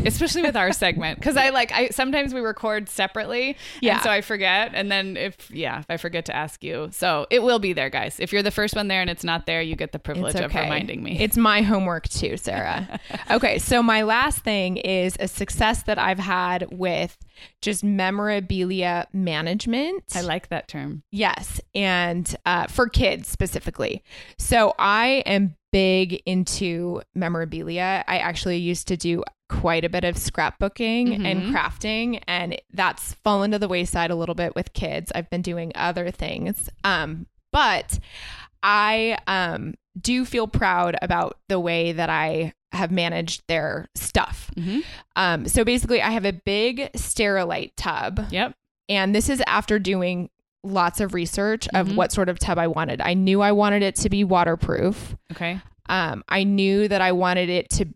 Especially with our segment, because I sometimes we record separately, and so I forget, and then if I forget to ask you, so it will be there, guys. If you're the first one there and it's not there, you get the privilege of reminding me. It's my homework too, Sarah. Okay, so my last thing is a success that I've had with just memorabilia management. I like that term. Yes, and for kids specifically. So I am big into memorabilia. I actually used to do quite a bit of scrapbooking and crafting, and that's fallen to the wayside a little bit with kids. I've been doing other things. But I do feel proud about the way that I have managed their stuff. So basically I have a big Sterilite tub. Yep. And this is after doing lots of research of what sort of tub I wanted. I knew I wanted it to be waterproof. Okay. I knew that I wanted it to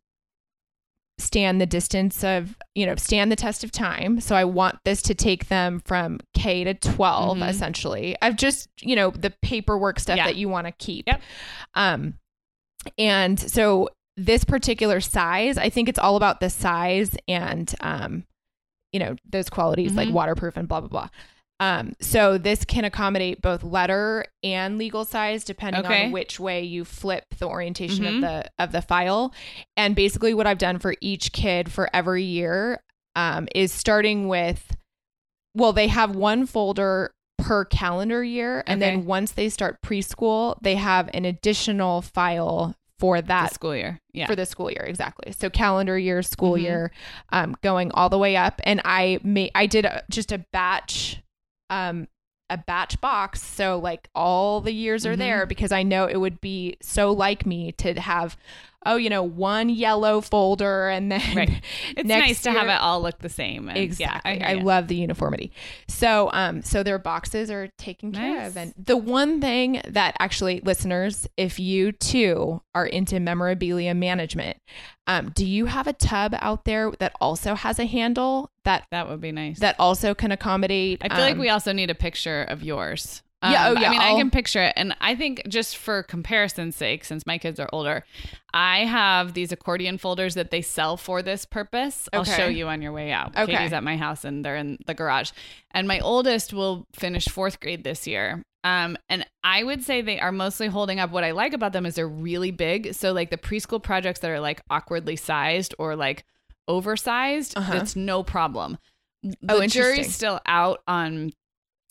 stand the distance of, stand the test of time. So I want this to take them from K to 12, mm-hmm. essentially. I've just, the paperwork stuff that you want to keep. Yep. And so this particular size, I think it's all about the size and, those qualities mm-hmm. like waterproof and blah, blah, blah. So this can accommodate both letter and legal size, depending on which way you flip the orientation mm-hmm. of the file. And basically what I've done for each kid for every year, is starting with, they have one folder per calendar year. And then once they start preschool, they have an additional file for that school year. Yeah. For the school year. Exactly. So calendar year, school mm-hmm. year, going all the way up. And I did just a batch box, so like all the years are mm-hmm. there, because I know it would be so like me to have one yellow folder and then it's nice to have it all look the same. And exactly. I love the uniformity. So so their boxes are taken care of. And the one thing that actually, listeners, if you too are into memorabilia management, do you have a tub out there that also has a handle? That would be nice. That also can accommodate. I feel like we also need a picture of yours. I mean, I can picture it. And I think just for comparison's sake, since my kids are older, I have these accordion folders that they sell for this purpose. Okay. I'll show you on your way out. Okay. Katie's at my house and they're in the garage. And my oldest will finish 4th grade this year. And I would say they are mostly holding up. What I like about them is they're really big. So like the preschool projects that are like awkwardly sized or like oversized, that's no problem. The jury's still out on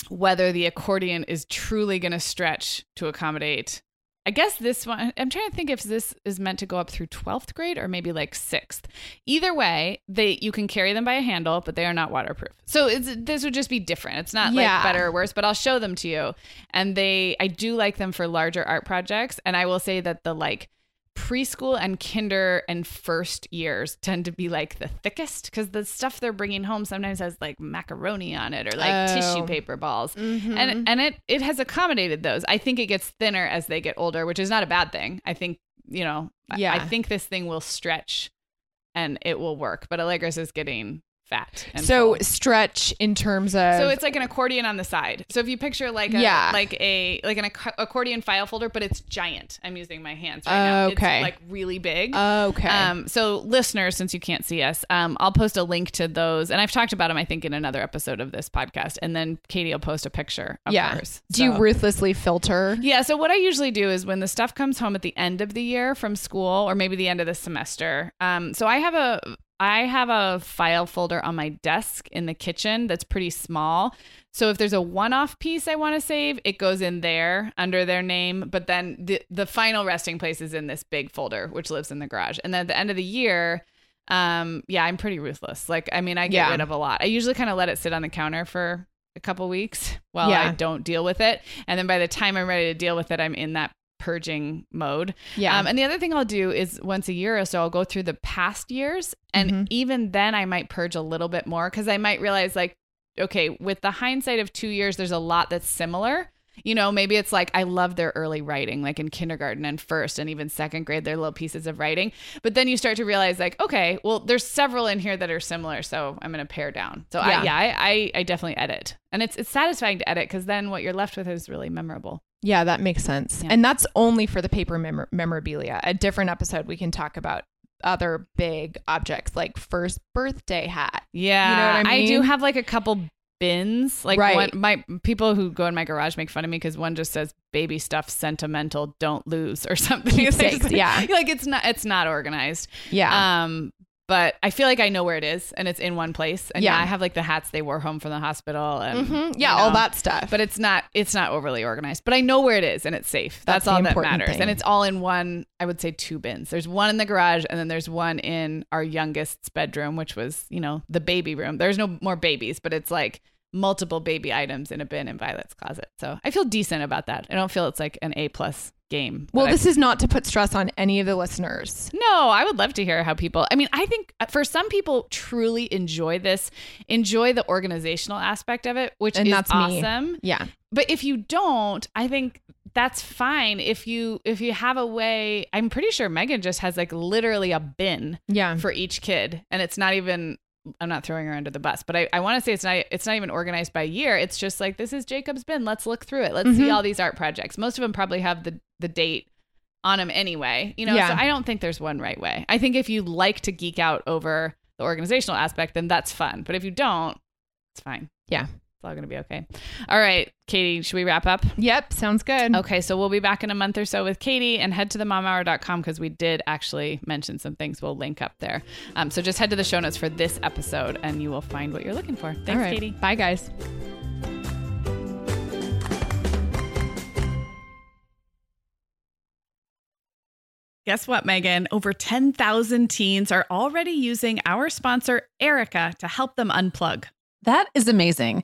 whether the accordion is truly going to stretch to accommodate. I guess this one, I'm trying to think if this is meant to go up through 12th grade or maybe like 6th. Either way, you can carry them by a handle, but they are not waterproof. So this would just be different. It's not like better or worse, but I'll show them to you. And I do like them for larger art projects. And I will say that the like preschool and kinder and first years tend to be like the thickest, because the stuff they're bringing home sometimes has like macaroni on it or like tissue paper balls. Mm-hmm. And it has accommodated those. I think it gets thinner as they get older, which is not a bad thing. I think, I think this thing will stretch and it will work, but Allegra's is getting fat. And so full. Stretch in terms of, so it's like an accordion on the side. So if you picture like an accordion file folder, but it's giant. I'm using my hands right now. It's like really big. Okay. So listeners, since you can't see us, I'll post a link to those, and I've talked about them I think in another episode of this podcast. And then Katie will post a picture of hers. So. Do you ruthlessly filter? Yeah. So what I usually do is when the stuff comes home at the end of the year from school, or maybe the end of the semester. So I have a file folder on my desk in the kitchen that's pretty small. So if there's a one-off piece I want to save, it goes in there under their name. But then the final resting place is in this big folder, which lives in the garage. And then at the end of the year, I'm pretty ruthless. Like, I mean, I get rid of a lot. I usually kind of let it sit on the counter for a couple weeks while I don't deal with it. And then by the time I'm ready to deal with it, I'm in that purging mode. Yeah. And the other thing I'll do is once a year or so, I'll go through the past years. And even then I might purge a little bit more, because I might realize like, okay, with the hindsight of 2 years, there's a lot that's similar. Maybe it's like, I love their early writing, like in kindergarten and first and even 2nd grade, their little pieces of writing. But then you start to realize like, okay, well, there's several in here that are similar. So I'm going to pare down. So I definitely edit. And it's satisfying to edit, because then what you're left with is really memorable. Yeah, that makes sense. Yeah. And that's only for the paper memorabilia. A different episode, we can talk about other big objects like first birthday hat. Yeah. You know what I mean? I do have like a couple bins. Like one, my people who go in my garage make fun of me because one just says baby stuff sentimental, don't lose or something. Like it's not organized. Yeah. But I feel like I know where it is and it's in one place. And I have like the hats they wore home from the hospital and all that stuff. But it's not overly organized. But I know where it is and it's safe. That's all that matters. And it's all in one, I would say 2 bins. There's one in the garage and then there's one in our youngest's bedroom, which was, the baby room. There's no more babies, but it's like multiple baby items in a bin in Violet's closet. So I feel decent about that. I don't feel it's like an A+ game. Well, this is not to put stress on any of the listeners. No, I would love to hear how people, I mean, I think for some people truly enjoy the organizational aspect of it, which is awesome. Yeah. But if you don't, I think that's fine. If you have a way, I'm pretty sure Megan just has like literally a bin for each kid. And it's not even, I'm not throwing her under the bus, but I want to say it's not even organized by year. It's just like, this is Jacob's bin. Let's look through it. Let's see all these art projects. Most of them probably have the date on them anyway, so I don't think there's one right way. I think if you like to geek out over the organizational aspect, then that's fun. But if you don't, it's fine. Yeah. All going to be okay. All right, Katie, should we wrap up? Yep, sounds good. Okay, so we'll be back in a month or so with Katie, and head to themomhour.com because we did actually mention some things we'll link up there. So just head to the show notes for this episode and you will find what you're looking for. Thanks, right. Katie. Bye, guys. Guess what, Megan? Over 10,000 teens are already using our sponsor, Erica, to help them unplug. That is amazing.